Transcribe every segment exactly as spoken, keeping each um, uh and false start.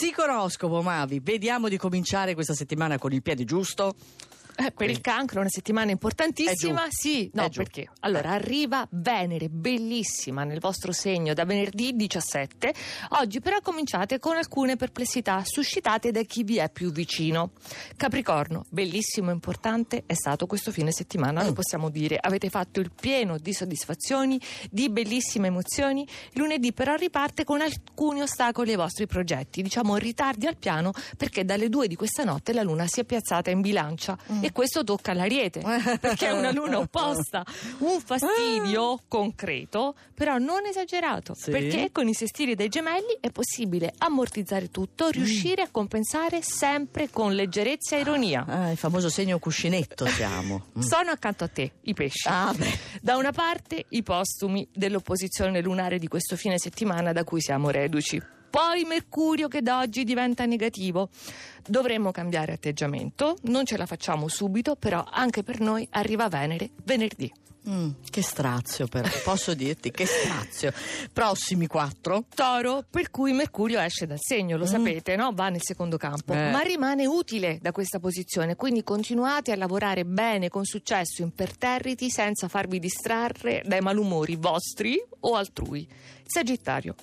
Psico-oroscopo, Mavi, vediamo di cominciare questa settimana con il piede giusto. Eh, per il cancro una settimana importantissima, sì, no, perché allora arriva Venere, bellissima nel vostro segno da venerdì diciassette. Oggi però cominciate con alcune perplessità suscitate da chi vi è più vicino. Capricorno, bellissimo, importante è stato questo fine settimana, mm. lo possiamo dire. Avete fatto il pieno di soddisfazioni, di bellissime emozioni. Lunedì però riparte con alcuni ostacoli ai vostri progetti, diciamo ritardi al piano, perché dalle due di questa notte la luna si è piazzata in Bilancia mm. e questo tocca l'Ariete, perché è una luna opposta, un fastidio concreto, però non esagerato, sì. perché con i sestili dei Gemelli è possibile ammortizzare tutto, riuscire a compensare sempre con leggerezza e ironia. Ah, il famoso segno cuscinetto siamo. Mm. Sono accanto a te i pesci. Ah, da una parte i postumi dell'opposizione lunare di questo fine settimana da cui siamo reduci. Poi Mercurio che da oggi diventa negativo. Dovremmo cambiare atteggiamento, non ce la facciamo subito, però anche per noi arriva Venere venerdì. Mm, che strazio però, posso dirti che strazio. Prossimi quattro. Toro, per cui Mercurio esce dal segno, lo mm. sapete, no? Va nel secondo campo, eh. ma rimane utile da questa posizione, quindi continuate a lavorare bene, con successo, imperterriti, senza farvi distrarre dai malumori vostri o altrui. Sagittario,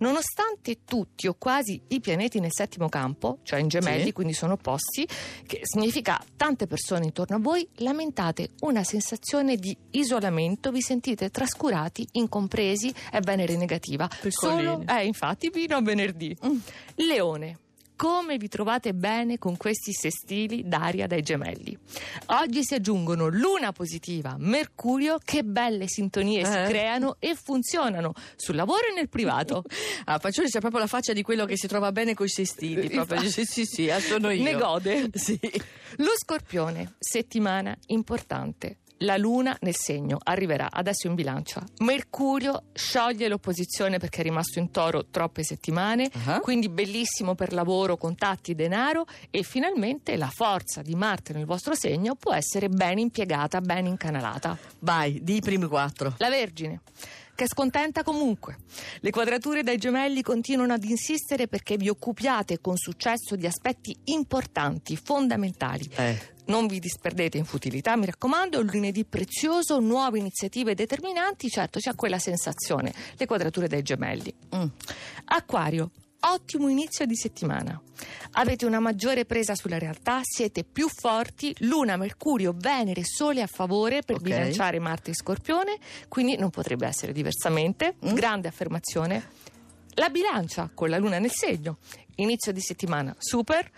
nonostante tutti o quasi i pianeti nel settimo campo, cioè in Gemelli, sì. quindi sono opposti, che significa tante persone intorno a voi, lamentate una sensazione di isolamento, vi sentite trascurati, incompresi, è Venere negativa. Piccolino. Solo, eh, infatti, fino a venerdì. Mm. Leone, come vi trovate bene con questi sestili d'aria dai Gemelli? Oggi si aggiungono luna positiva, Mercurio, che belle sintonie eh. si creano e funzionano sul lavoro e nel privato. Ah, Faccioli c'è proprio la faccia di quello che si trova bene con i sestili, proprio. sì, sì, sì, sono io. Ne gode. Sì. Lo Scorpione, settimana importante. La luna nel segno arriverà adesso in Bilancia. Mercurio scioglie l'opposizione perché è rimasto in Toro troppe settimane, uh-huh. quindi bellissimo per lavoro, contatti, denaro, e finalmente la forza di Marte nel vostro segno può essere ben impiegata, ben incanalata. Vai, di primi quattro. La Vergine, che è scontenta comunque. Le quadrature dai Gemelli continuano ad insistere perché vi occupiate con successo di aspetti importanti, fondamentali. Eh. Non vi disperdete in futilità, mi raccomando, un lunedì prezioso, nuove iniziative determinanti, certo c'è quella sensazione, le quadrature dai Gemelli. Mm. Acquario, ottimo inizio di settimana. Avete una maggiore presa sulla realtà, siete più forti, luna, Mercurio, Venere, Sole a favore per okay. bilanciare Marte e Scorpione, quindi non potrebbe essere diversamente, mm. grande affermazione. La Bilancia con la luna nel segno, inizio di settimana super.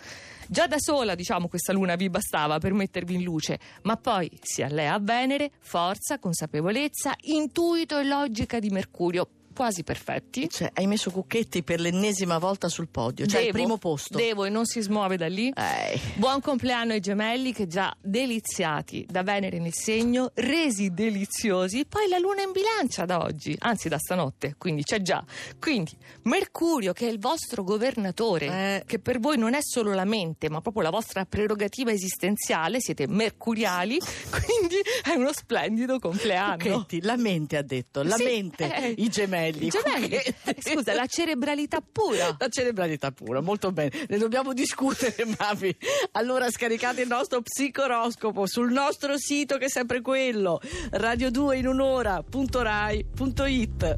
Già da sola, diciamo, questa luna vi bastava per mettervi in luce, ma poi si allea a Venere, forza, consapevolezza, intuito e logica di Mercurio, quasi perfetti. Cioè, hai messo Cucchetti per l'ennesima volta sul podio, cioè al primo posto. Devo, e non si smuove da lì. Ehi. Buon compleanno ai Gemelli, che già deliziati da Venere nel segno, resi deliziosi, poi la luna in Bilancia da oggi, anzi da stanotte, quindi c'è già. Quindi Mercurio, che è il vostro governatore, eh. che per voi non è solo la mente, ma proprio la vostra prerogativa esistenziale, siete mercuriali, quindi è uno splendido compleanno. Cucchetti, la mente ha detto, la sì, mente, eh. i Gemelli. Gemelli. Scusa, la cerebralità pura. La cerebralità pura, molto bene. Ne dobbiamo discutere, Mavi. Allora scaricate il nostro psico-oroscopo sul nostro sito, che è sempre quello, radio due in un'ora punto rai punto it.